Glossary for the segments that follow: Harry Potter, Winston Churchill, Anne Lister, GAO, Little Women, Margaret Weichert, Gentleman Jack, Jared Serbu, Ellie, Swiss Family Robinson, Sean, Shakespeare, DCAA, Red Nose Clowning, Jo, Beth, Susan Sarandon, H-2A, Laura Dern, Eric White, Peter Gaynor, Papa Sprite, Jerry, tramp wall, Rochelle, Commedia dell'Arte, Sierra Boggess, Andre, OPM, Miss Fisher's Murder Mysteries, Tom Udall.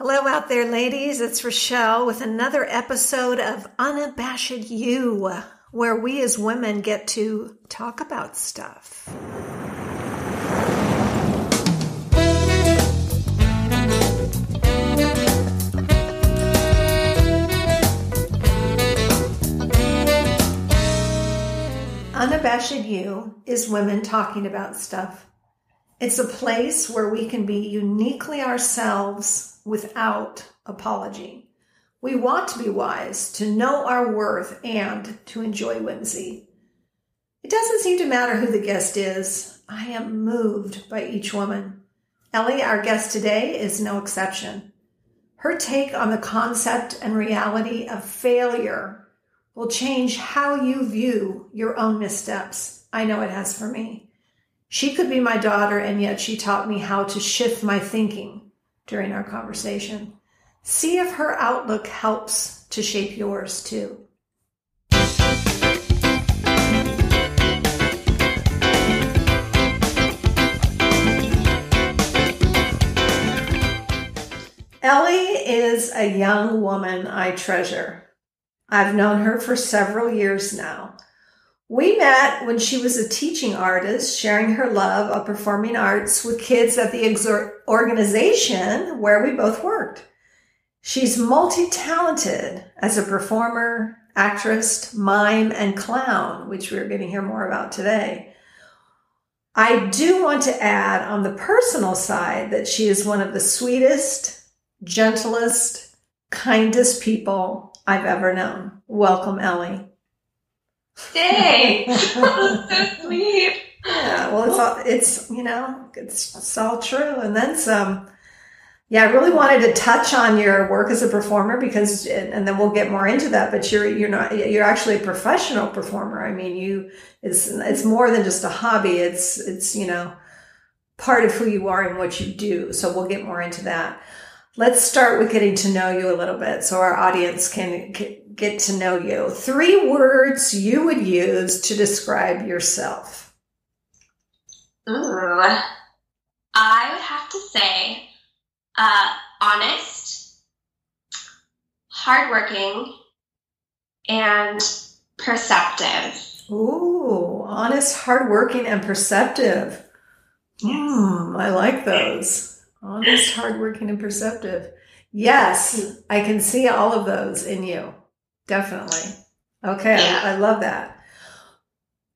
Hello out there, ladies. It's Rochelle with another episode of Unabashed You, where we as women get to talk about stuff. Unabashed You is women talking about stuff. It's a place where we can be uniquely ourselves without apology. We want to be wise, to know our worth, and to enjoy whimsy. It doesn't seem to matter who the guest is. I am moved by each woman. Ellie, our guest today, is no exception. Her take on the concept and reality of failure will change how you view your own missteps. I know it has for me. She could be my daughter, and yet she taught me how to shift my thinking during our conversation. See if her outlook helps to shape yours too. Ellie is a young woman I treasure. I've known her for several years now. We met when she was a teaching artist, sharing her love of performing arts with kids at the organization where we both worked. She's multi-talented as a performer, actress, mime, and clown, which we're going to hear more about today. I do want to add on the personal side that she is one of the sweetest, gentlest, kindest people I've ever known. Welcome, Ellie. Yay! So sweet. Yeah, well, it's all true, and then some. Yeah, I really wanted to touch on your work as a performer because, and then we'll get more into that. But you're actually a professional performer. I mean, it's more than just a hobby. It's part of who you are and what you do. So we'll get more into that. Let's start with getting to know you a little bit so our audience can get to know you. 3 words you would use to describe yourself. Ooh, I would have to say honest, hardworking, and perceptive. Ooh, honest, hardworking, and perceptive. I like those. Honest, hardworking, and perceptive. Yes, I can see all of those in you. Definitely. Okay, yeah. I love that.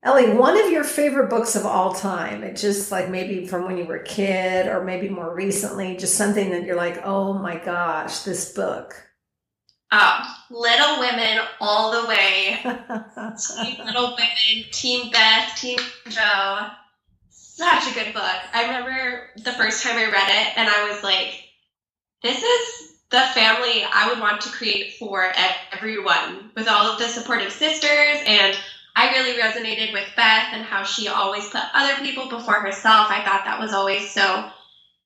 Ellie, one of your favorite books of all time, it just like maybe from when you were a kid or maybe more recently, just something that you're like, oh my gosh, this book. Oh, Little Women all the way. Team Little Women, Team Beth, Team Jo. Such a good book. I remember the first time I read it and I was like, this is the family I would want to create for everyone with all of the supportive sisters. And I really resonated with Beth and how she always put other people before herself. I thought that was always so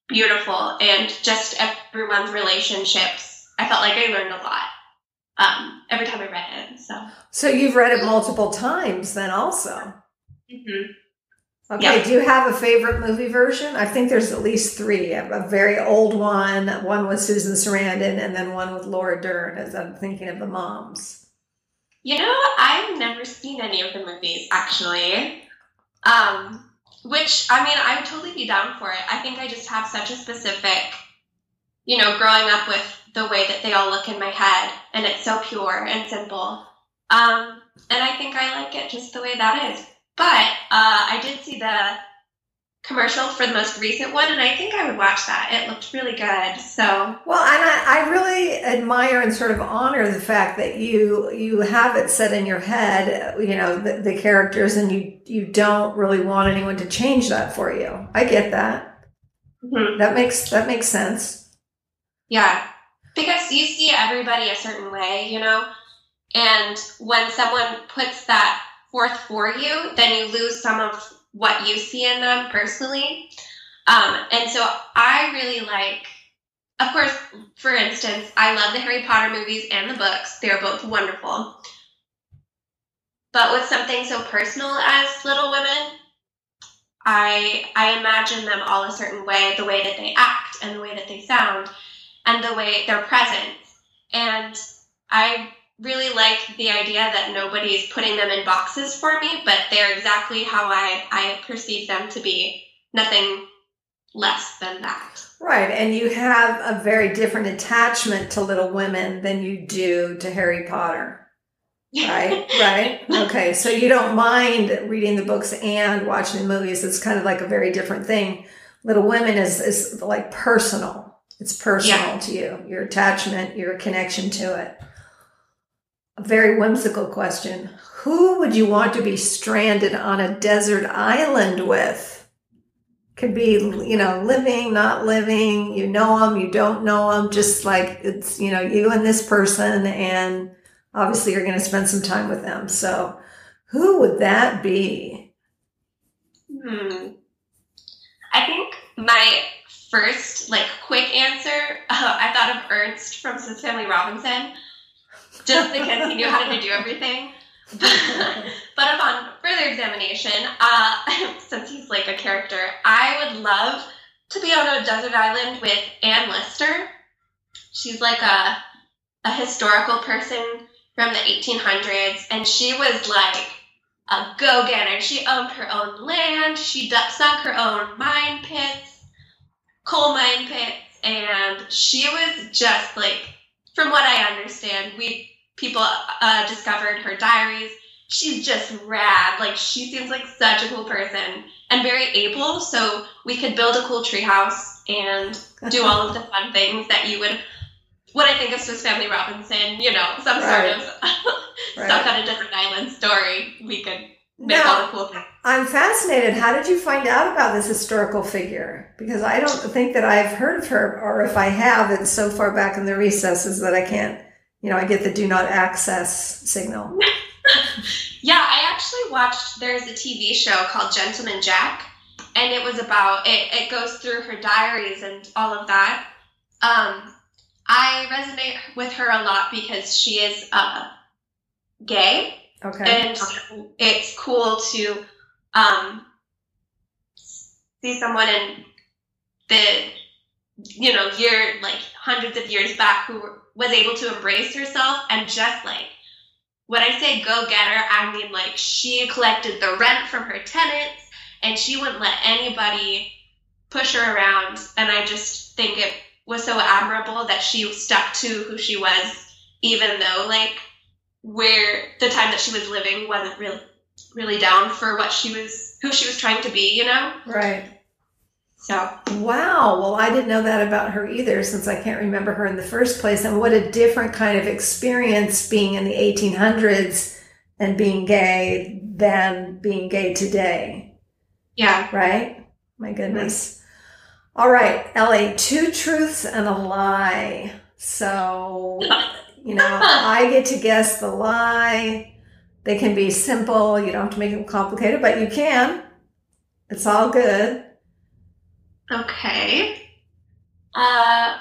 beautiful. And just everyone's relationships, I felt like I learned a lot every time I read it. So you've read it multiple times then also. Mm-hmm. Okay, yeah. Do you have a favorite movie version? I think there's at least 3. A very old one, one with Susan Sarandon, and then one with Laura Dern, as I'm thinking of the moms. You know, I've never seen any of the movies, actually. Which, I mean, I would totally be down for it. I think I just have such a specific, growing up with the way that they all look in my head, and it's so pure and simple. And I think I like it just the way that is. But I did see the commercial for the most recent one, and I think I would watch that. It looked really good. So well, and I really admire and sort of honor the fact that you have it set in your head, the characters, and you don't really want anyone to change that for you. I get that. Mm-hmm. That makes sense. Yeah, because you see everybody a certain way, and when someone puts that forth for you, then you lose some of what you see in them personally. And so I really like, of course, for instance, I love the Harry Potter movies and the books. They're both wonderful. But with something so personal as Little Women, I imagine them all a certain way, the way that they act and the way that they sound. and the way their presence. And I really like the idea that nobody's putting them in boxes for me, but they're exactly how I perceive them to be. Nothing less than that. Right. And you have a very different attachment to Little Women than you do to Harry Potter. Right, right. Okay, so you don't mind reading the books and watching the movies. It's kind of like a very different thing. Little Women is like personal. It's personal to you, your attachment, your connection to it. A very whimsical question. Who would you want to be stranded on a desert island with? Could be, you know, living, not living, you know them, you don't know them, just like it's, you know, you and this person, and obviously you're going to spend some time with them. So who would that be? I think my first, like, quick answer, I thought of Ernst from Swiss Family Robinson, just because he knew how to do everything. But upon further examination, since he's like a character, I would love to be on a desert island with Anne Lister. She's like a historical person from the 1800s, and she was like a go-getter. She owned her own land. She sunk her own mine pits, coal mine pits, and she was just like, from what I understand, people discovered her diaries. She's just rad. Like, she seems like such a cool person and very able. So we could build a cool treehouse and do all of the fun things that you would, when I think of Swiss Family Robinson, you know, some sort of stuff on a desert island story, we could make all the cool things. I'm fascinated. How did you find out about this historical figure? Because I don't think that I've heard of her, or if I have, it's so far back in the recesses that I can't. You know, I get the do not access signal. Yeah, I actually watched, there's a TV show called Gentleman Jack, and it was about, it goes through her diaries and all of that. I resonate with her a lot because she is gay. Okay. And it's cool to see someone in the, you know, year, like hundreds of years back who were, was able to embrace herself, and just like, when I say go-getter, I mean like she collected the rent from her tenants and she wouldn't let anybody push her around. And I just think it was so admirable that she stuck to who she was, even though like where the time that she was living wasn't really down for what she was, who she was trying to be, you know? Right. Yeah. Wow. Well, I didn't know that about her either, since I can't remember her in the first place. And what a different kind of experience being in the 1800s and being gay than being gay today. Yeah. Right? My goodness. Mm-hmm. All right, Ellie, 2 truths and a lie. So, you know, I get to guess the lie. They can be simple. You don't have to make them complicated, but you can. It's all good. Okay. I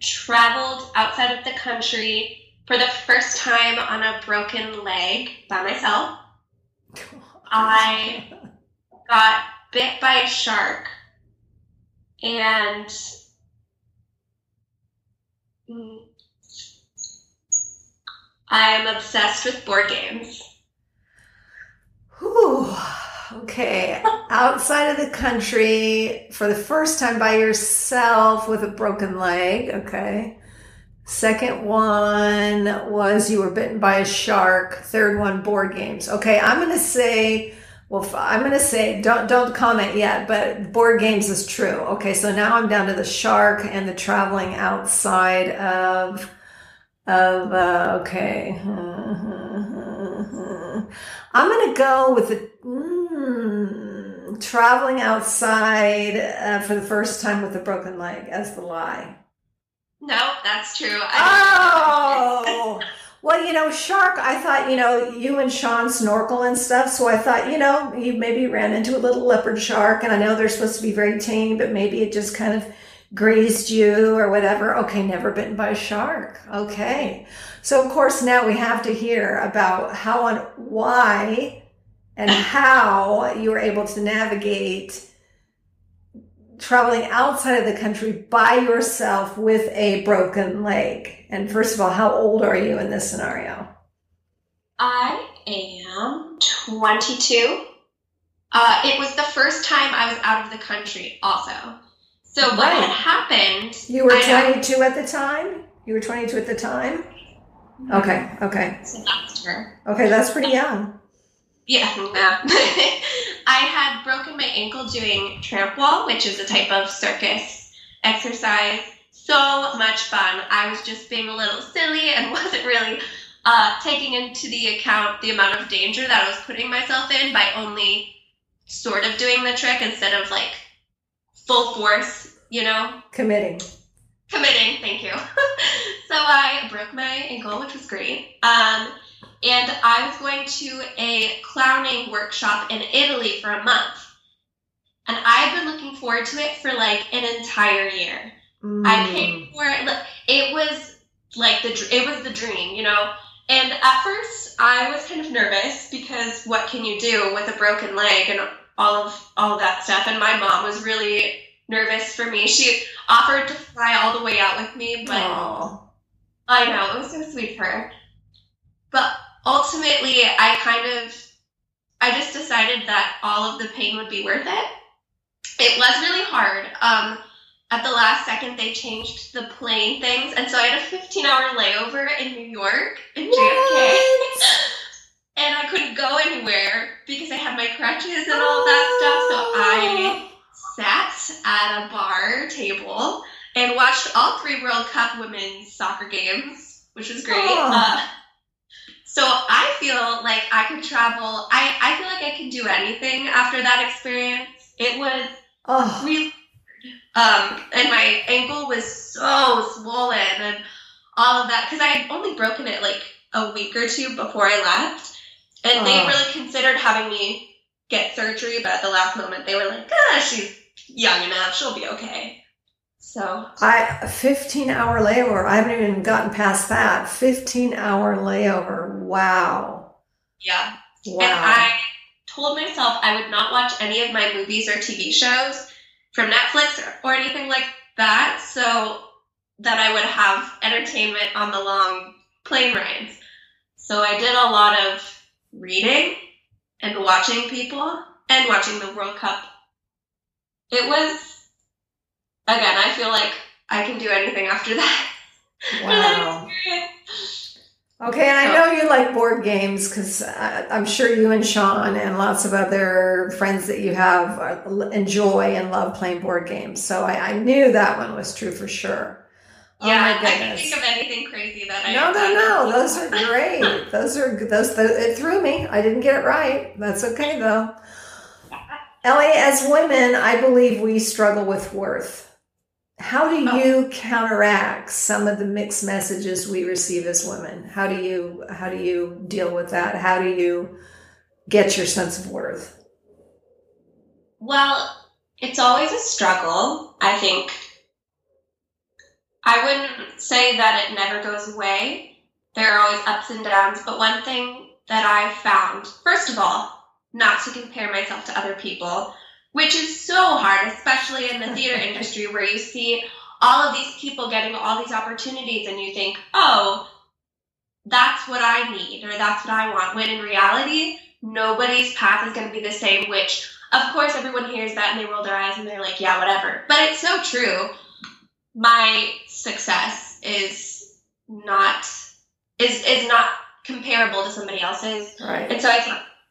traveled outside of the country for the first time on a broken leg by myself. I got bit by a shark, and I'm obsessed with board games. Whew. Okay, outside of the country for the first time by yourself with a broken leg. Okay. Second one was you were bitten by a shark. Third one, board games. Okay, I'm going to say, well, I'm going to say, don't comment yet, but board games is true. Okay, so now I'm down to the shark and the traveling outside of okay. I'm going to go with the traveling outside for the first time with a broken leg as the lie. No, that's true. Oh, well, you know, shark, I thought, you know, you and Sean snorkel and stuff. So I thought, you know, you maybe ran into a little leopard shark, and I know they're supposed to be very tame, but maybe it just kind of grazed you or whatever. Okay, never bitten by a shark. Okay. So of course now we have to hear about how on why and how you were able to navigate traveling outside of the country by yourself with a broken leg. And first of all, how old are you in this scenario? I am 22. It was the first time I was out of the country also. So what had happened... You were 22 at the time? You were 22 at the time? Okay, okay. So that's her. Okay, that's pretty young. Yeah. I had broken my ankle doing tramp wall, which is a type of circus exercise. So much fun. I was just being a little silly and wasn't really taking into the account the amount of danger that I was putting myself in by only sort of doing the trick instead of like full force, you know? Committing, thank you. So I broke my ankle, which was great. And I was going to a clowning workshop in Italy for a month. And I've been looking forward to it for like an entire year. Mm. I paid for it. It was like it was the dream, you know? And at first I was kind of nervous because what can you do with a broken leg and all of that stuff? And my mom was really nervous for me. She offered to fly all the way out with me, but aww. I know, it was so sweet of her. But ultimately, I just decided that all of the pain would be worth it. It was really hard. At the last second, they changed the plane things. And so I had a 15-hour layover in New York, in JFK. And I couldn't go anywhere because I had my crutches and all that stuff. So I sat at a bar table and watched all 3 World Cup women's soccer games, which was great. So I feel like I could travel. I feel like I could do anything after that experience. It was really hard. And my ankle was so swollen and all of that. Because I had only broken it like a week or two before I left. And they really considered having me get surgery. But at the last moment, they were like, she's young enough. She'll be okay. So a 15-hour layover. I haven't even gotten past that. 15-hour layover. Wow. Yeah. Wow. And I told myself I would not watch any of my movies or TV shows from Netflix or anything like that, so that I would have entertainment on the long plane rides. So I did a lot of reading and watching people and watching the World Cup. It was... Again, I feel like I can do anything after that. Wow. Okay, and I know you like board games because I'm sure you and Sean and lots of other friends that you have enjoy and love playing board games. So I knew that one was true for sure. Yeah, oh my goodness. I can't think of anything crazy that I... No. Those are great. Those it threw me. I didn't get it right. That's okay, though. Ellie, as women, I believe we struggle with worth. How do you counteract some of the mixed messages we receive as women? How do you deal with that? How do you get your sense of worth? Well, it's always a struggle, I think. I wouldn't say that it never goes away. There are always ups and downs, but one thing that I found, first of all, not to compare myself to other people, which is so hard, especially in the theater industry where you see all of these people getting all these opportunities and you think, that's what I need or that's what I want. When in reality, nobody's path is going to be the same, which of course everyone hears that and they roll their eyes and they're like, yeah, whatever. But it's so true. My success is not comparable to somebody else's. Right. And so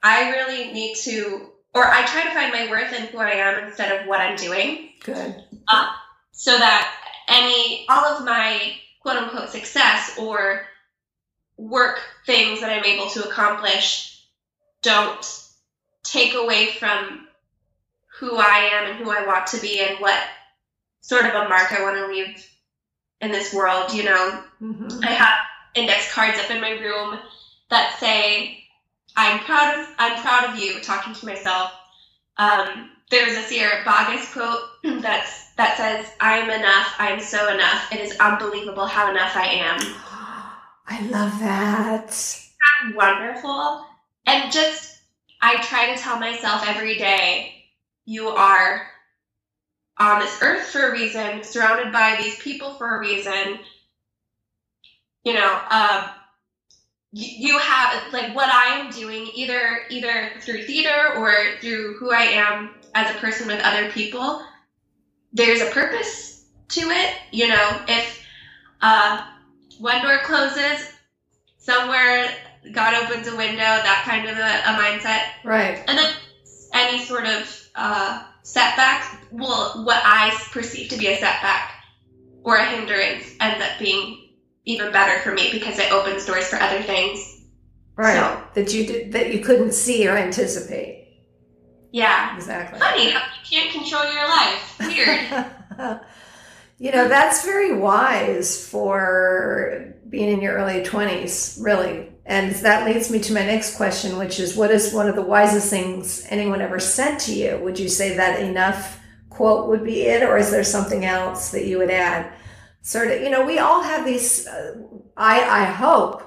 I really need to, or I try to find my worth in who I am instead of what I'm doing. Good. So that all of my quote unquote success or work things that I'm able to accomplish don't take away from who I am and who I want to be and what sort of a mark I want to leave in this world, you know. Mm-hmm. I have index cards up in my room that say, I'm proud of you, talking to myself. There's a Sierra Boggess quote that says, I am enough, I am so enough. It is unbelievable how enough I am. I love that. Isn't that wonderful? And I try to tell myself every day, you are on this earth for a reason, surrounded by these people for a reason. You know, you have, like, what I am doing, either through theater or through who I am as a person with other people, there's a purpose to it. You know, if one door closes, somewhere God opens a window, that kind of a mindset. Right. And then any sort of setback, well, what I perceive to be a setback or a hindrance ends up being even better for me because it opens doors for other things. Right. So, that you couldn't see or anticipate. Yeah. Exactly. Funny how you can't control your life. Weird. You know, that's very wise for being in your early 20s, really. And that leads me to my next question, which is, what is one of the wisest things anyone ever said to you? Would you say that enough quote would be it, or is there something else that you would add? Sort of, you know, we all have these, I hope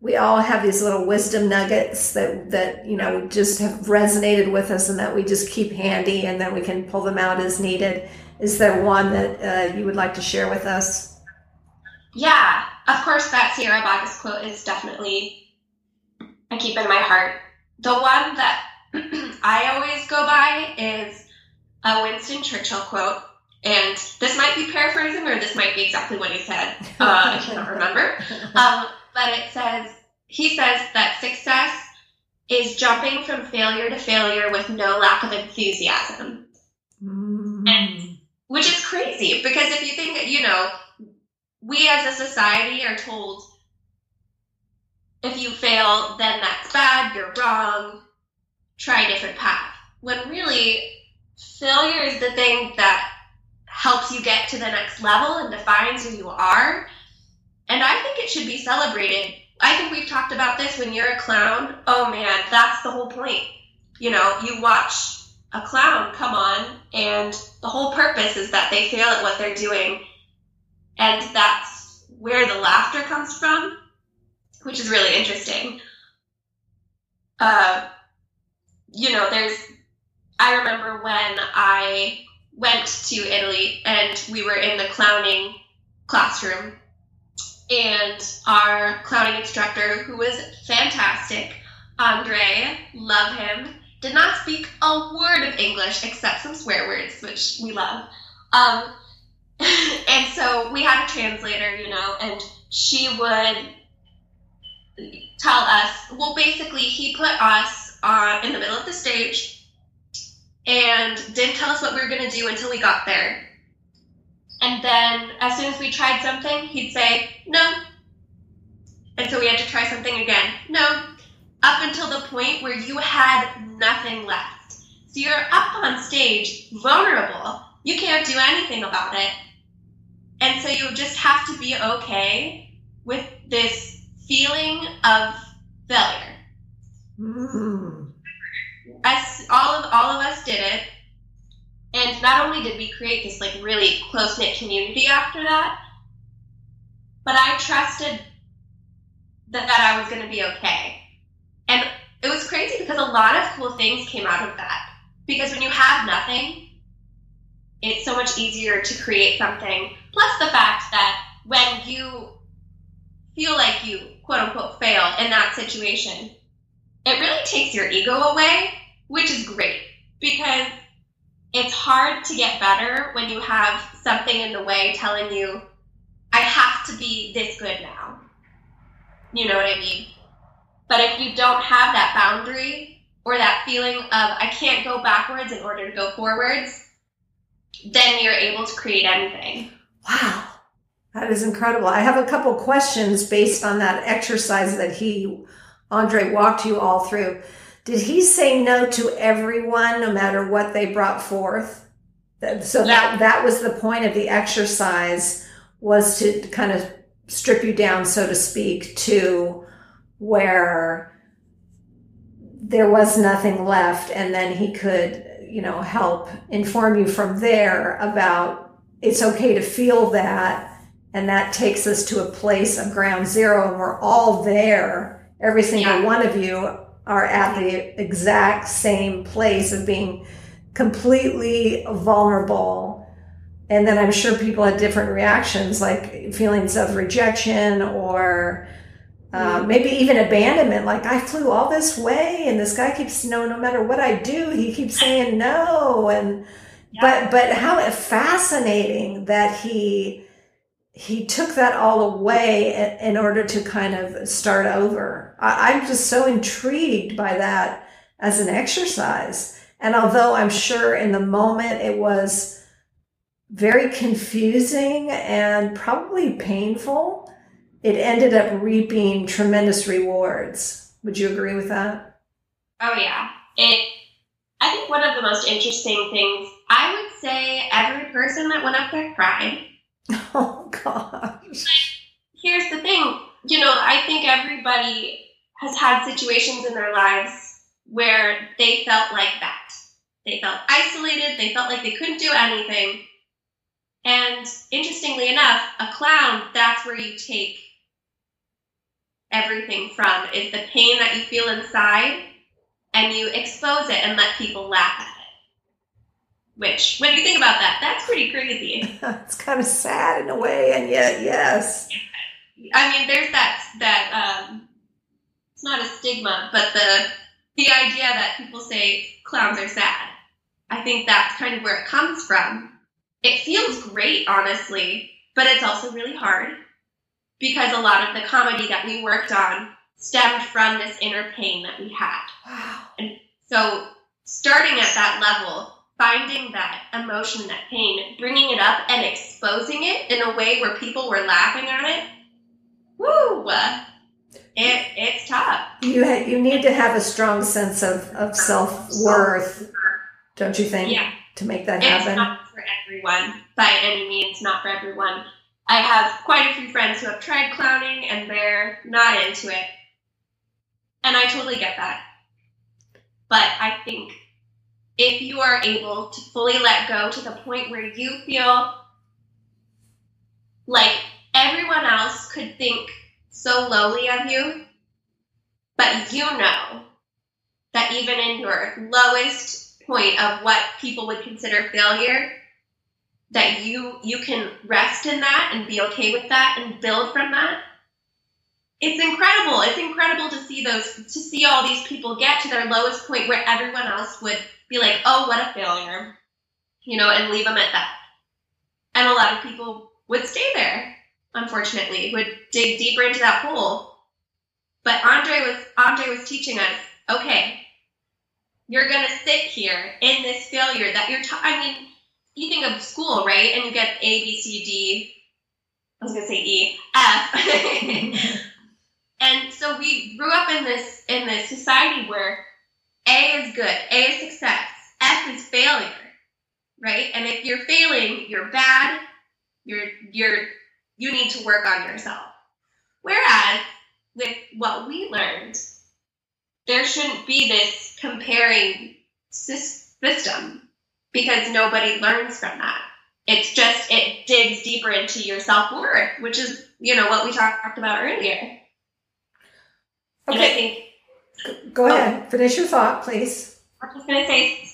we all have these little wisdom nuggets that, you know, just have resonated with us and that we just keep handy and then we can pull them out as needed. Is there one that you would like to share with us? Yeah, of course, that Sierra Boggess quote is definitely, I keep in my heart. The one that I always go by is a Winston Churchill quote. And this might be paraphrasing, or this might be exactly what he said. I cannot remember. But it says, he says that success is jumping from failure to failure with no lack of enthusiasm. Mm. And, which is crazy, because if you think that, you know, we as a society are told, if you fail, then that's bad, you're wrong, try a different path. When really, failure is the thing that helps you get to the next level and defines who you are. And I think it should be celebrated. I think we've talked about this. When you're a clown, oh man, that's the whole point. You know, you watch a clown come on, and the whole purpose is that they fail at what they're doing. And that's where the laughter comes from, which is really interesting. You know, I remember when I went to Italy and we were in the clowning classroom, and our clowning instructor, who was fantastic, Andre, love him, did not speak a word of English except some swear words, which we love. And so we had a translator, you know, and she would tell us, well, basically he put us in the middle of the stage and didn't tell us what we were going to do until we got there. And then as soon as we tried something, he'd say, no. And so we had to try something again. No. Up until the point where you had nothing left. So you're up on stage, vulnerable. You can't do anything about it. And so you just have to be okay with this feeling of failure. Mm-hmm. All of us did it, and not only did we create this like really close-knit community after that, but I trusted that I was going to be okay. And it was crazy because a lot of cool things came out of that, because when you have nothing, it's so much easier to create something. Plus the fact that when you feel like you quote-unquote fail in that situation, it really takes your ego away, which is great, because it's hard to get better when you have something in the way telling you, I have to be this good now. You know what I mean? But if you don't have that boundary or that feeling of, I can't go backwards in order to go forwards, then you're able to create anything. Wow. That is incredible. I have a couple questions based on that exercise that Andre walked you all through. Did he say no to everyone, no matter what they brought forth? So that was the point of the exercise, was to kind of strip you down, so to speak, to where there was nothing left. And then he could, you know, help inform you from there about it's okay to feel that. And that takes us to a place of ground zero, and we're all there. Every single one of you are at the exact same place of being completely vulnerable And then I'm sure people had different reactions, like feelings of rejection or maybe even abandonment. Like, I flew all this way and this guy keeps, no matter what I do, he keeps saying no. And but how fascinating that he took that all away in order to kind of start over. I'm just so intrigued by that as an exercise. And although I'm sure in the moment it was very confusing and probably painful, it ended up reaping tremendous rewards. Would you agree with that? Oh, yeah. I think one of the most interesting things, I would say every person that went up there cried. Oh, gosh. Here's the thing. You know, I think everybody has had situations in their lives where they felt like that. They felt isolated. They felt like they couldn't do anything. And interestingly enough, a clown, that's where you take everything from, is the pain that you feel inside, and you expose it and let people laugh at it. Which, when you think about that, that's pretty crazy. It's kind of sad in a way, and yet, yes. I mean, there's that it's not a stigma, but the idea that people say clowns are sad. I think that's kind of where it comes from. It feels great, honestly, but it's also really hard because a lot of the comedy that we worked on stemmed from this inner pain that we had. Wow. And so starting at that level, finding that emotion, that pain, bringing it up and exposing it in a way where people were laughing at it, woo, it's tough. You need to have a strong sense of self-worth, don't you think, to make that happen? For everyone, by any means, not for everyone. I have quite a few friends who have tried clowning and they're not into it, and I totally get that. But I think if you are able to fully let go to the point where you feel like everyone else could think so lowly of you, but you know that even in your lowest point of what people would consider failure, that you can rest in that and be okay with that and build from that. It's incredible. It's incredible to see all these people get to their lowest point where everyone else would be like, oh, what a failure, you know, and leave them at that. And a lot of people would stay there, unfortunately, would dig deeper into that hole. But Andre was teaching us, okay, you're going to sit here in this failure that you're you think of school, right? And you get A, B, C, D. I was going to say E, F. And so we grew up in this society where A is good, A is success, F is failure, right? And if you're failing, you're bad. You need to work on yourself. Whereas with what we learned, there shouldn't be this comparing system. Because nobody learns from that. It's just, it digs deeper into your self-worth, which is, you know, what we talked about earlier. Okay. Go ahead. Finish your thought, please. I'm just going to say,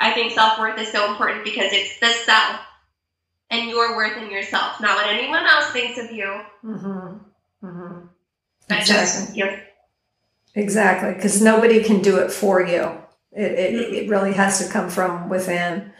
I think self-worth is so important because it's the self and your worth in yourself, not what anyone else thinks of you. Mm-hmm. Mm-hmm. Exactly. Because nobody can do it for you. It really has to come from within.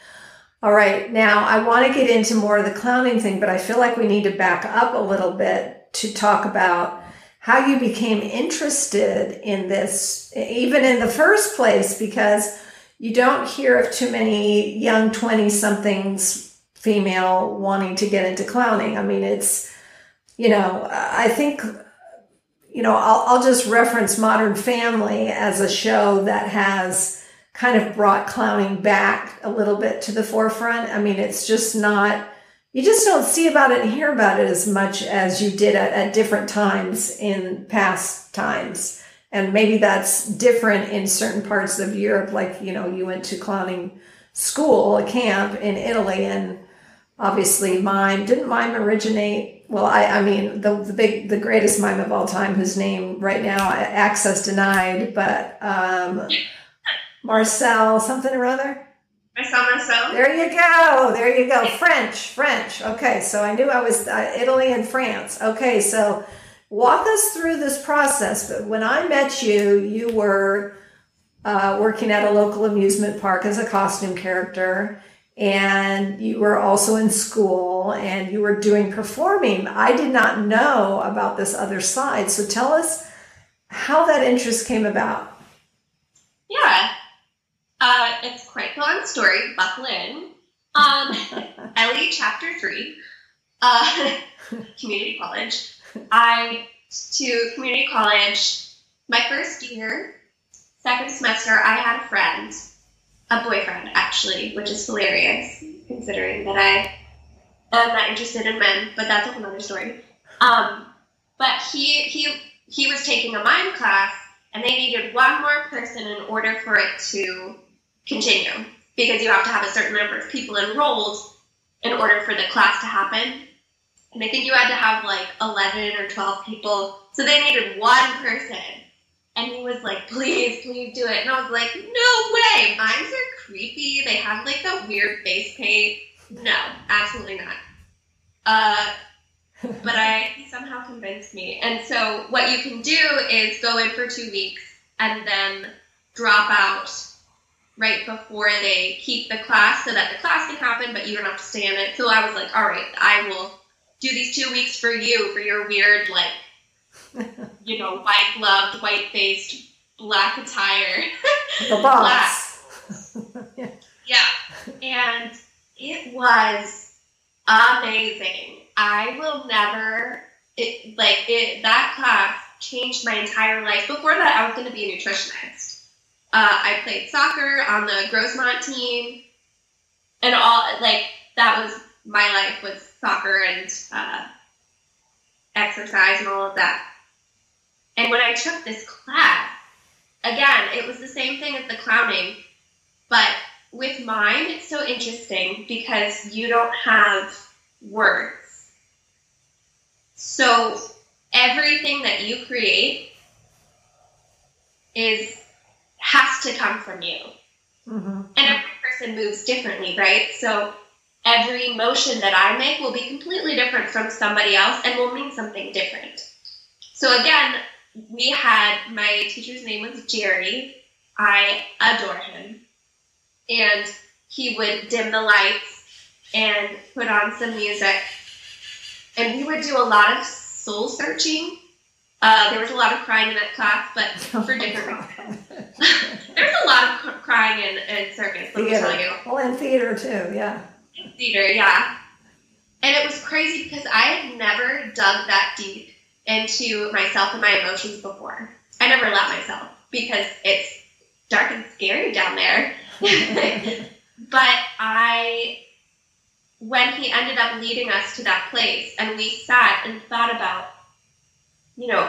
All right. Now, I want to get into more of the clowning thing, but I feel like we need to back up a little bit to talk about how you became interested in this, even in the first place, because you don't hear of too many young 20-somethings female wanting to get into clowning. I mean, it's, you know, I think... You know, I'll just reference Modern Family as a show that has kind of brought clowning back a little bit to the forefront. I mean, it's just not, you just don't see about it and hear about it as much as you did at different times in past times. And maybe that's different in certain parts of Europe. Like, you know, you went to clowning school, a camp in Italy, and obviously mime. Didn't mime originate? Well, I mean, the greatest mime of all time, whose name right now, access denied, but Marcel something or other. Myself. There you go. French. Okay, so I knew I was Italy and France. Okay, so walk us through this process. But when I met you, you were working at a local amusement park as a costume character, and you were also in school, and you were doing performing. I did not know about this other side. So tell us how that interest came about. Yeah. It's quite a long story. Buckle in. Ellie, Chapter 3, community college. I went to community college my first year, second semester. I had a friend, a boyfriend actually, which is hilarious considering that I am not interested in men, but that's a whole other story. But he was taking a mime class, and they needed one more person in order for it to continue, because you have to have a certain number of people enrolled in order for the class to happen. And I think you had to have like 11 or 12 people. So they needed one person. And he was like, please do it. And I was like, no way. Mimes are creepy. They have like the weird face paint. No, absolutely not. But he somehow convinced me. And so what you can do is go in for 2 weeks and then drop out right before they keep the class so that the class can happen, but you don't have to stay in it. So I was like, all right, I will do these 2 weeks for you, for your weird, like, white-gloved, white-faced, black attire. The boss. Yeah. And it was amazing. I will never, that class changed my entire life. Before that, I was going to be a nutritionist. I played soccer on the Grossmont team, and that was, my life was soccer and exercise and all of that. And when I took this class, again, it was the same thing as the clowning, but with mime, it's so interesting because you don't have words. So everything that you create has to come from you. Mm-hmm. And every person moves differently, right? So every motion that I make will be completely different from somebody else and will mean something different. So again, my teacher's name was Jerry. I adore him. And he would dim the lights and put on some music. And we would do a lot of soul searching. There was a lot of crying in that class, but for different reasons. There was a lot of crying in circus, let me tell you. Well, in theater too, yeah. And it was crazy because I had never dug that deep into myself and my emotions before. I never let myself because it's dark and scary down there. But when he ended up leading us to that place and we sat and thought about,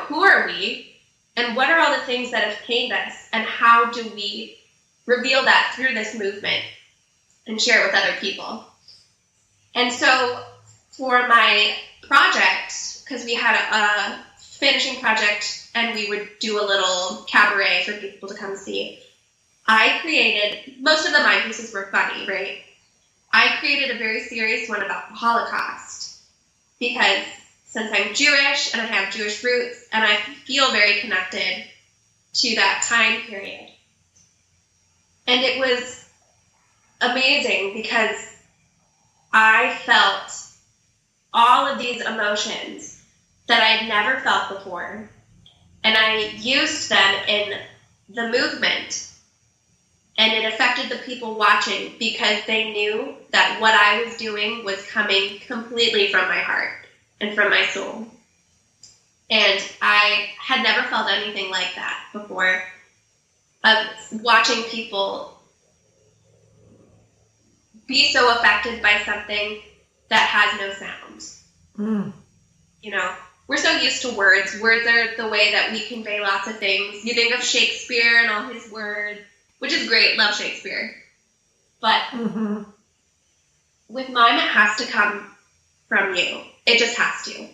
who are we and what are all the things that have pained us and how do we reveal that through this movement and share it with other people. And so for my project, because we had a finishing project and we would do a little cabaret for people to come see, I created, most of the mime pieces were funny, right? I created a very serious one about the Holocaust because since I'm Jewish and I have Jewish roots and I feel very connected to that time period. And it was amazing because I felt all of these emotions that I'd never felt before, and I used them in the movement. And it affected the people watching because they knew that what I was doing was coming completely from my heart and from my soul. And I had never felt anything like that before, of watching people be so affected by something that has no sound. Mm. We're so used to words. Words are the way that we convey lots of things. You think of Shakespeare and all his words, which is great, love Shakespeare. But mm-hmm. with mime, it has to come from you. It just has to.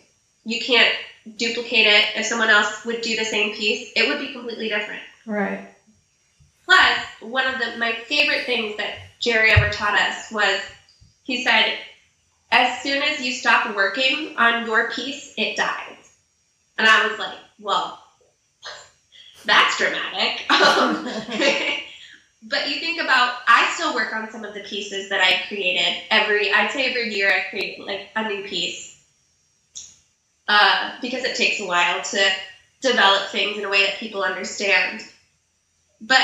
You can't duplicate it. If someone else would do the same piece, it would be completely different. Right. Plus, one of my favorite things that Jerry ever taught us was, he said, as soon as you stop working on your piece, it dies. And I was like, well, that's dramatic. But you think about, I still work on some of the pieces that I created. I'd say every year I create like a new piece. Because it takes a while to develop things in a way that people understand. But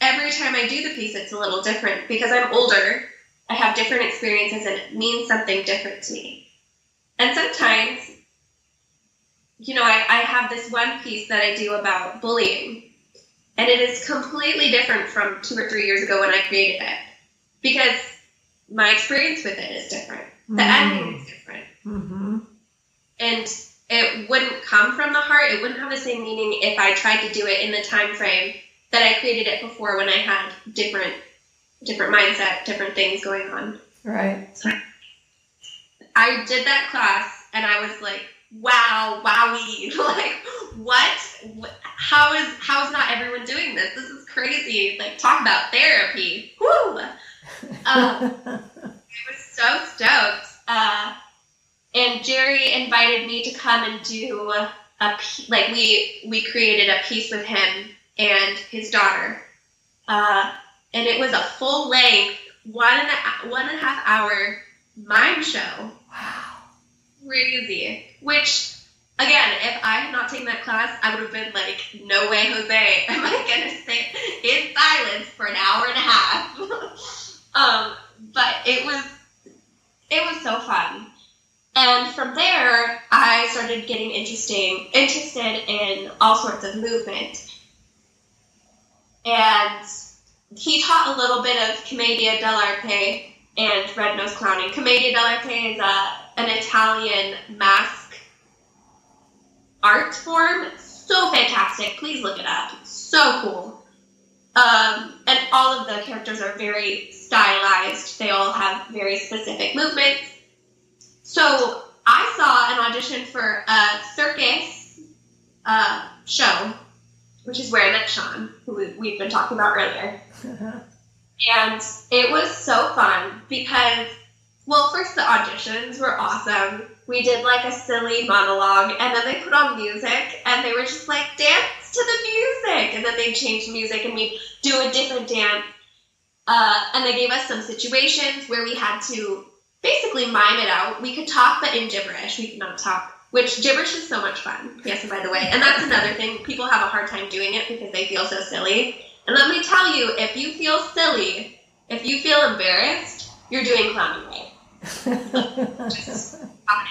every time I do the piece, it's a little different. Because I'm older, I have different experiences, and it means something different to me. And sometimes, you know, I have this one piece that I do about bullying. And it is completely different from 2 or 3 years ago when I created it. Because my experience with it is different. The ending is different. Mm-hmm. And it wouldn't come from the heart. It wouldn't have the same meaning if I tried to do it in the time frame that I created it before, when I had different mindset, different things going on. Right. So I did that class, and I was like, wow, wowie. Like, what? How is not everyone doing this? This is crazy. Like, talk about therapy. Woo! I was so stoked. And Jerry invited me to come and do we created a piece with him and his daughter. And it was a full length, 1.5 hour mime show. Wow. Crazy. Which, again, if I had not taken that class, I would have been like, no way, Jose, am I going to sit in silence for 1.5 hours? But it was so fun. And from there, I started getting interested in all sorts of movement. And he taught a little bit of Commedia dell'Arte and Red Nose Clowning. Commedia dell'Arte is an Italian mask art form. So fantastic. Please look it up. It's so cool. And all of the characters are very stylized. They all have very specific movements. So I saw an audition for a circus show, which is where I met Sean, who we've been talking about earlier. Uh-huh. And it was so fun because, well, first the auditions were awesome. We did like a silly monologue, and then they put on music, and they were just like, dance to the music. And then they changed music, and we do a different dance. And they gave us some situations where we had to basically mime it out. We could talk, but in gibberish. We could not talk, which gibberish is so much fun. Yes, and by the way, and that's another thing. People have a hard time doing it because they feel so silly. And let me tell you, if you feel silly, if you feel embarrassed, you're doing clowning right. Just stop it.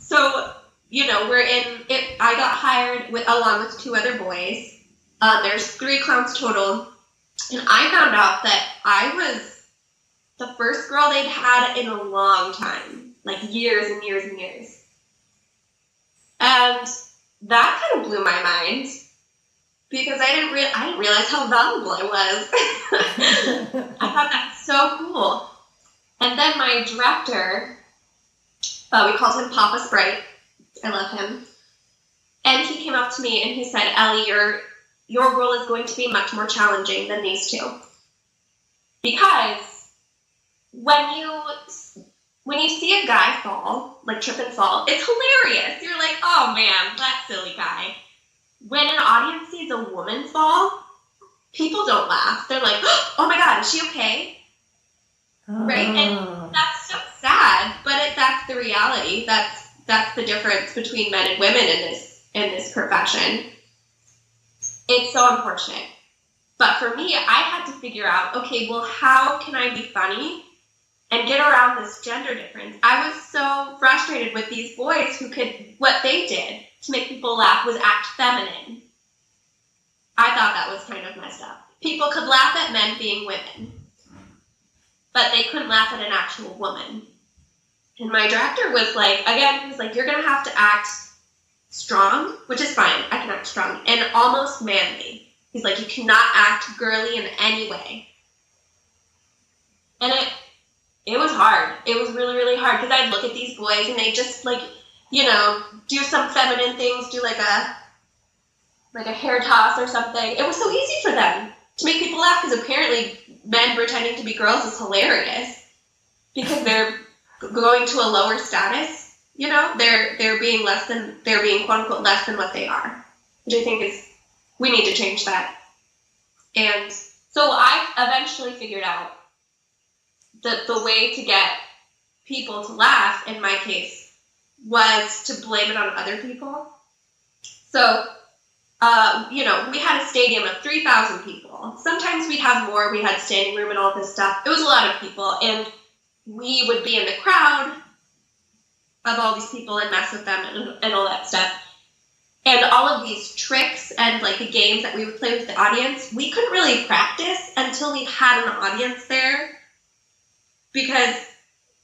So, you know, we're in it. I got hired along with 2 other boys. There's 3 clowns total. And I found out that I was the first girl they'd had in a long time, like years and years and years. And that kind of blew my mind, because I didn't realize how valuable I was. I thought that's so cool. And then my director, we called him Papa Sprite. I love him. And he came up to me and he said, Ellie, your role is going to be much more challenging than these 2. Because when you see a guy fall, like trip and fall, it's hilarious. You're like, oh man, that silly guy. When an audience sees a woman fall, people don't laugh. They're like, oh my God, is she okay? Oh. Right? And that's so sad, but that's the reality. That's the difference between men and women in this profession. It's so unfortunate. But for me, I had to figure out, okay, well, how can I be funny and get around this gender difference? I was so frustrated with these boys what they did to make people laugh was act feminine. I thought that was kind of messed up. People could laugh at men being women, but they couldn't laugh at an actual woman. And my director was like, again, he was like, you're going to have to act strong, which is fine. I can act strong and almost manly. He's like, you cannot act girly in any way. And it was hard. It was really, really hard, because I'd look at these boys and they just, like, you know, do some feminine things, do like a like a hair toss or something. It was so easy for them to make people laugh, because apparently men pretending to be girls is hilarious because they're going to a lower status, you know? They're being less than, they're being quote-unquote less than what they are, which I think is, we need to change that. And so I eventually figured out that the way to get people to laugh, in my case, was to blame it on other people. So, you know, we had a stadium of 3,000 people. Sometimes we'd have more. We had standing room and all this stuff. It was a lot of people. And we would be in the crowd of all these people and mess with them and all that stuff. And all of these tricks and, like, the games that we would play with the audience, we couldn't really practice until we had an audience there, because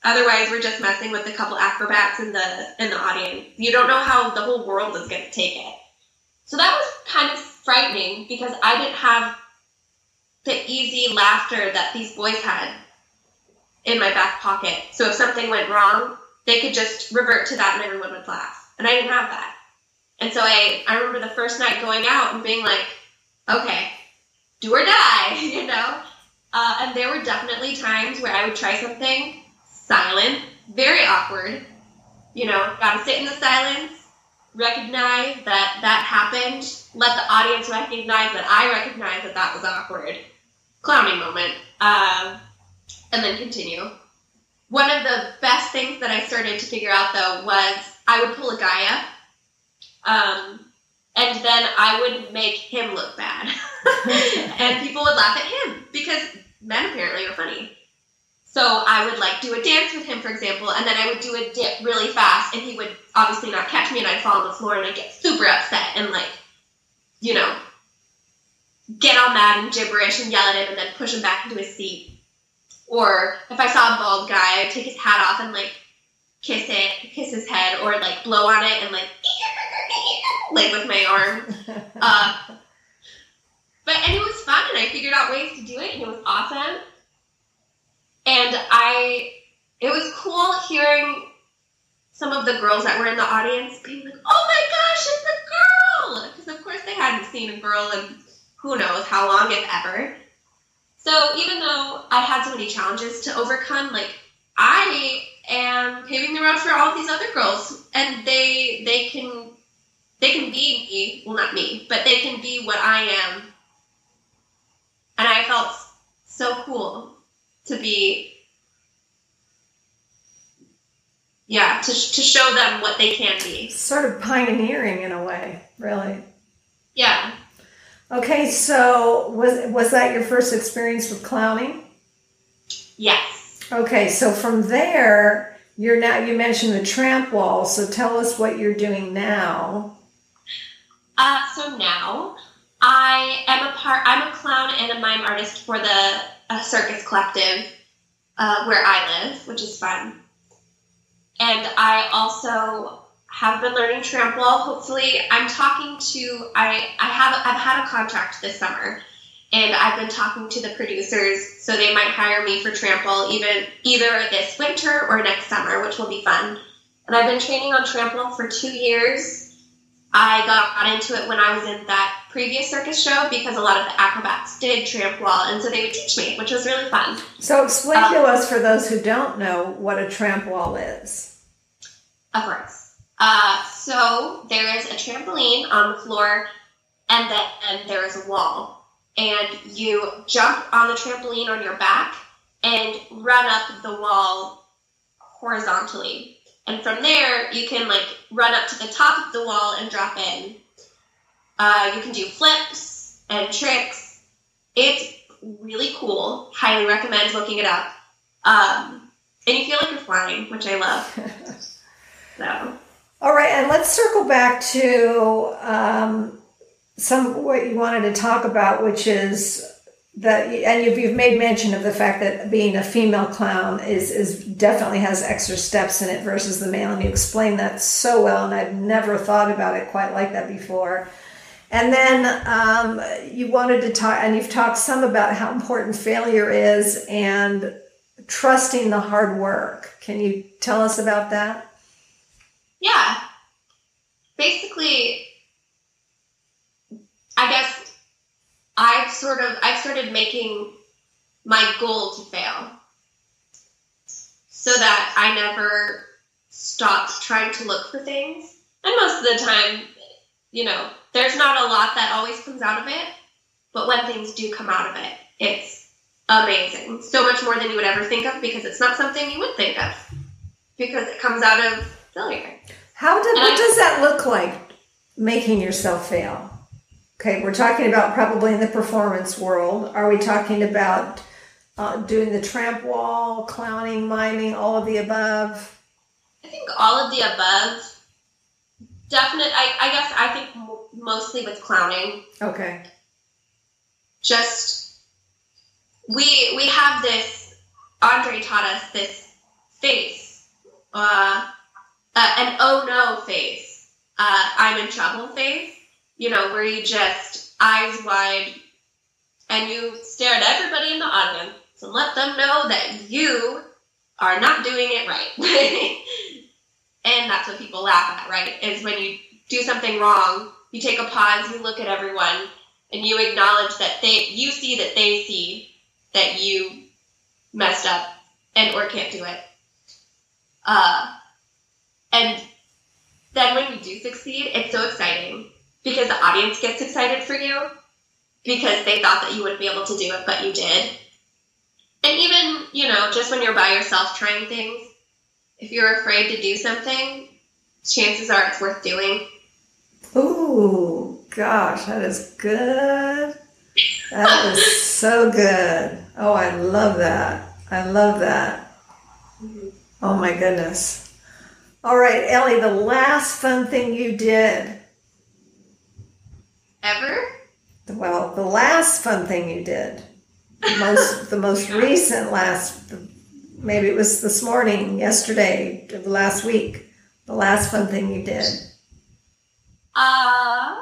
otherwise we're just messing with a couple acrobats in the audience. You don't know how the whole world is going to take it. So that was kind of frightening, because I didn't have the easy laughter that these boys had in my back pocket. So if something went wrong, they could just revert to that and everyone would laugh. And I didn't have that. And so I remember the first night going out and being like, okay, do or die, you know? And there were definitely times where I would try something silent, very awkward, you know, gotta sit in the silence, recognize that that happened, let the audience recognize that I recognize that that was awkward, clowning moment, and then continue. One of the best things that I started to figure out, though, was I would pull a guy up, and then I would make him look bad. And people would laugh at him, because men apparently are funny. So I would, like, do a dance with him, for example, and then I would do a dip really fast, and he would obviously not catch me, and I'd fall on the floor, and I'd get super upset and, like, you know, get all mad and gibberish and yell at him and then push him back into his seat. Or if I saw a bald guy, I'd take his hat off and, like, kiss it, kiss his head, or, like, blow on it and, like, like, with my arm. And it was fun, and I figured out ways to do it, and it was awesome. And it was cool hearing some of the girls that were in the audience being like, oh my gosh, it's a girl! Because of course they hadn't seen a girl in who knows how long, if ever. So even though I had so many challenges to overcome, like, I am paving the road for all these other girls, and they can be me, well, not me, but they can be what I am. And I felt so cool to be, yeah, to show them what they can be. Sort of pioneering in a way, really. Yeah. Okay, so was that your first experience with clowning? Yes. Okay, so from there, you mentioned the tramp wall, so tell us what you're doing now. So now, I'm a clown and a mime artist for the circus collective where I live, which is fun. And I also have been learning tramp wall. Hopefully, I've had a contract this summer, and I've been talking to the producers, so they might hire me for tramp wall either this winter or next summer, which will be fun. And I've been training on tramp wall for 2 years. I got into it when I was in that previous circus show, because a lot of the acrobats did tramp wall, and so they would teach me, which was really fun. So explain to us, for those who don't know, what a tramp wall is. Of course. So there is a trampoline on the floor, and then there is a wall. And you jump on the trampoline on your back and run up the wall horizontally. And from there, you can, like, run up to the top of the wall and drop in. You can do flips and tricks. It's really cool. Highly recommend looking it up. And you feel like you're flying, which I love. So. All right, and let's circle back to what you wanted to talk about, which is you've made mention of the fact that being a female clown is definitely has extra steps in it versus the male, and you explained that so well, and I've never thought about it quite like that before. And then you wanted to talk, and you've talked some about how important failure is and trusting the hard work. Can you tell us about that? Yeah. Basically, started making my goal to fail so that I never stopped trying to look for things. And most of the time, you know, there's not a lot that always comes out of it, but when things do come out of it, it's amazing. So much more than you would ever think of, because it's not something you would think of, because it comes out of failure. What does that look like, making yourself fail? Okay, we're talking about probably in the performance world. Are we talking about doing the tramp wall, clowning, miming, all of the above? I think all of the above. Definitely, I guess I think mostly with clowning. Okay. Just, we have this, Andre taught us this face, an oh no face, I'm in trouble face, you know, where you just eyes wide and you stare at everybody in the audience and let them know that you are not doing it right. And that's what people laugh at, right? Is when you do something wrong, you take a pause, you look at everyone, and you acknowledge that they see that you messed up and or can't do it. And then when you do succeed, it's so exciting because the audience gets excited for you because they thought that you wouldn't be able to do it, but you did. And even, you know, just when you're by yourself trying things, if you're afraid to do something, chances are it's worth doing. Ooh, gosh, that is good. That is so good. Oh, I love that. I love that. Oh, my goodness. All right, Ellie, the last fun thing you did. Ever? Well, the last fun thing you did. The most recent last... Maybe it was this morning, yesterday, last week. The last fun thing you did. I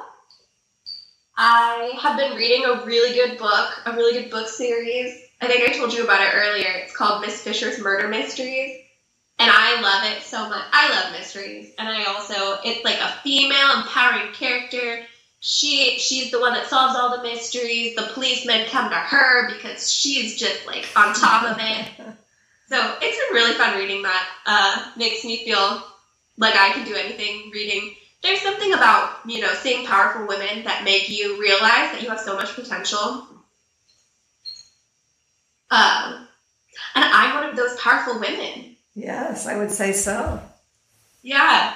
have been reading a really good book series. I think I told you about it earlier. It's called Miss Fisher's Murder Mysteries. And I love it so much. I love mysteries. And I also, it's like a female empowering character. She's the one that solves all the mysteries. The policemen come to her because she's just like on top of it. So it's been really fun reading that. Makes me feel like I can do anything reading. There's something about, you know, seeing powerful women that make you realize that you have so much potential. And I'm one of those powerful women. Yes, I would say so. Yeah.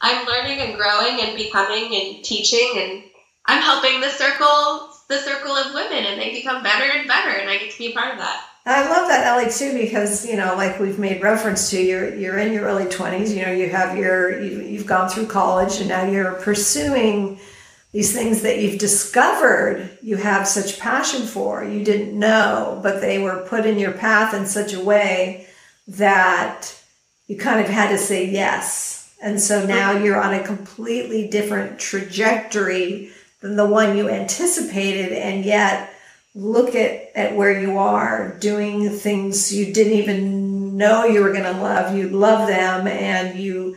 I'm learning and growing and becoming and teaching, and I'm helping the circle of women, and they become better and better, and I get to be a part of that. I love that, Ellie, too, because, you know, like we've made reference to, you're in your early 20s, you know, you've gone through college, and now you're pursuing these things that you've discovered you have such passion for. You didn't know, but they were put in your path in such a way that you kind of had to say yes. And so now you're on a completely different trajectory than the one you anticipated, and yet... Look at where you are, doing things you didn't even know you were going to love. You love them, and you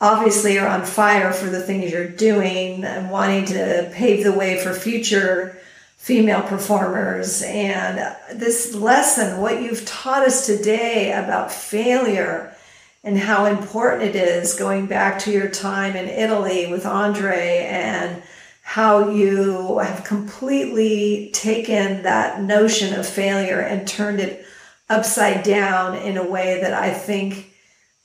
obviously are on fire for the things you're doing and wanting to pave the way for future female performers. And this lesson, what you've taught us today about failure and how important it is, going back to your time in Italy with Andre, and how you have completely taken that notion of failure and turned it upside down in a way that I think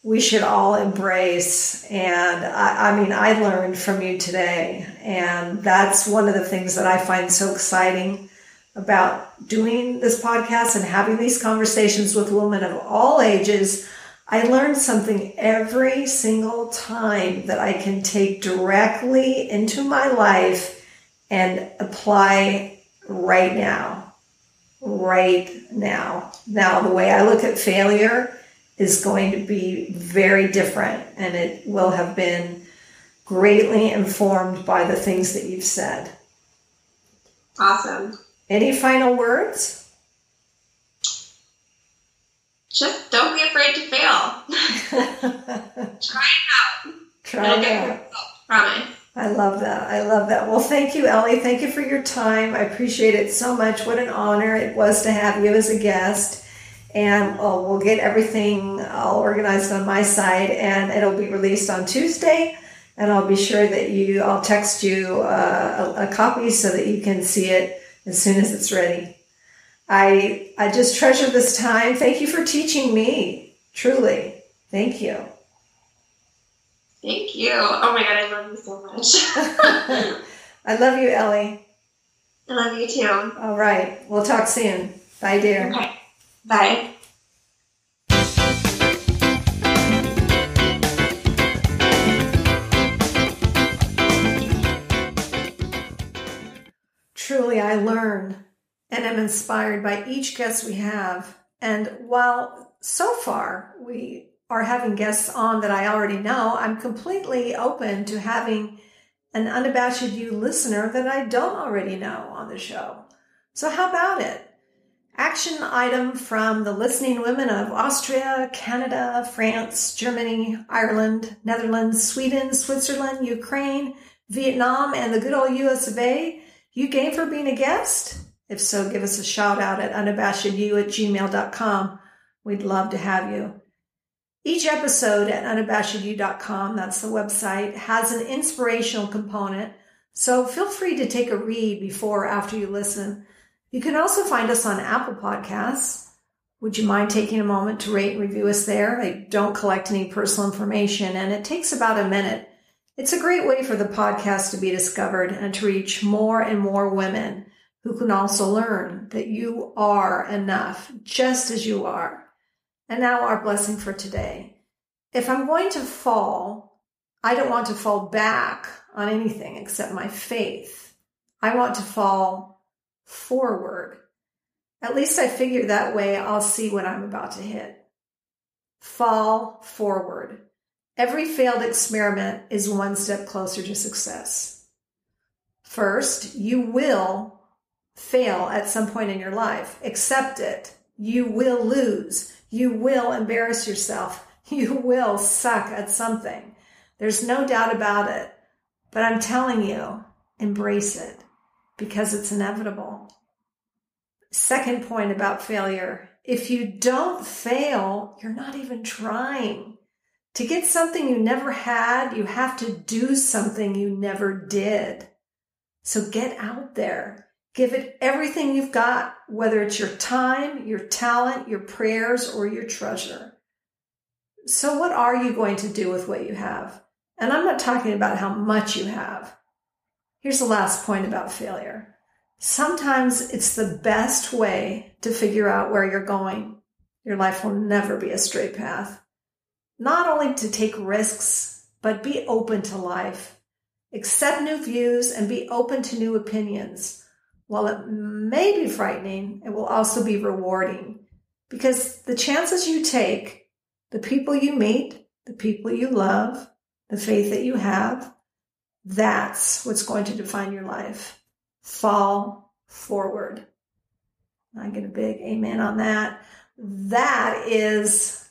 we should all embrace. And I mean, I learned from you today. And that's one of the things that I find so exciting about doing this podcast and having these conversations with women of all ages. I learn something every single time that I can take directly into my life and apply right now. Now, the way I look at failure is going to be very different, and it will have been greatly informed by the things that you've said. Awesome. Any final words? Just don't be afraid to fail. Try it out. Promise. I love that. I love that. Well, thank you, Ellie. Thank you for your time. I appreciate it so much. What an honor it was to have you as a guest. And we'll get everything all organized on my side, and it'll be released on Tuesday. And I'll be sure that I'll text you a copy so that you can see it as soon as it's ready. I just treasure this time. Thank you for teaching me, truly. Thank you. Thank you. Oh my God, I love you so much. I love you, Ellie. I love you too. All right. We'll talk soon. Bye, dear. Okay. Bye. Truly, I learn and am inspired by each guest we have. And while so far we are having guests on that I already know, I'm completely open to having an Unabashed You listener that I don't already know on the show. So how about it? Action item from the listening women of Austria, Canada, France, Germany, Ireland, Netherlands, Sweden, Switzerland, Ukraine, Vietnam, and the good old US of A. You game for being a guest? If so, give us a shout out at unabashedyou@gmail.com. We'd love to have you. Each episode at unabashedyou.com, that's the website, has an inspirational component, so feel free to take a read before or after you listen. You can also find us on Apple Podcasts. Would you mind taking a moment to rate and review us there? I don't collect any personal information, and it takes about a minute. It's a great way for the podcast to be discovered and to reach more and more women who can also learn that you are enough, just as you are. And now our blessing for today. If I'm going to fall, I don't want to fall back on anything except my faith. I want to fall forward. At least I figure that way I'll see what I'm about to hit. Fall forward. Every failed experiment is one step closer to success. First, you will fail at some point in your life. Accept it. You will lose. You will embarrass yourself. You will suck at something. There's no doubt about it. But I'm telling you, embrace it because it's inevitable. Second point about failure. If you don't fail, you're not even trying. To get something you never had, you have to do something you never did. So get out there. Give it everything you've got, whether it's your time, your talent, your prayers, or your treasure. So what are you going to do with what you have? And I'm not talking about how much you have. Here's the last point about failure. Sometimes it's the best way to figure out where you're going. Your life will never be a straight path. Not only to take risks, but be open to life. Accept new views and be open to new opinions. While it may be frightening, it will also be rewarding because the chances you take, the people you meet, the people you love, the faith that you have, that's what's going to define your life. Fall forward. I get a big amen on that. That is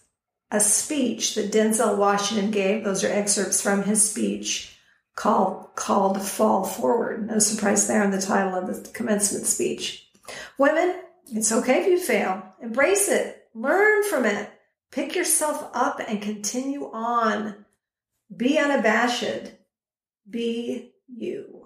a speech that Denzel Washington gave. Those are excerpts from his speech called Fall Forward. No surprise there in the title of the commencement speech. Women, it's okay if you fail. Embrace it. Learn from it. Pick yourself up and continue on. Be unabashed. Be you.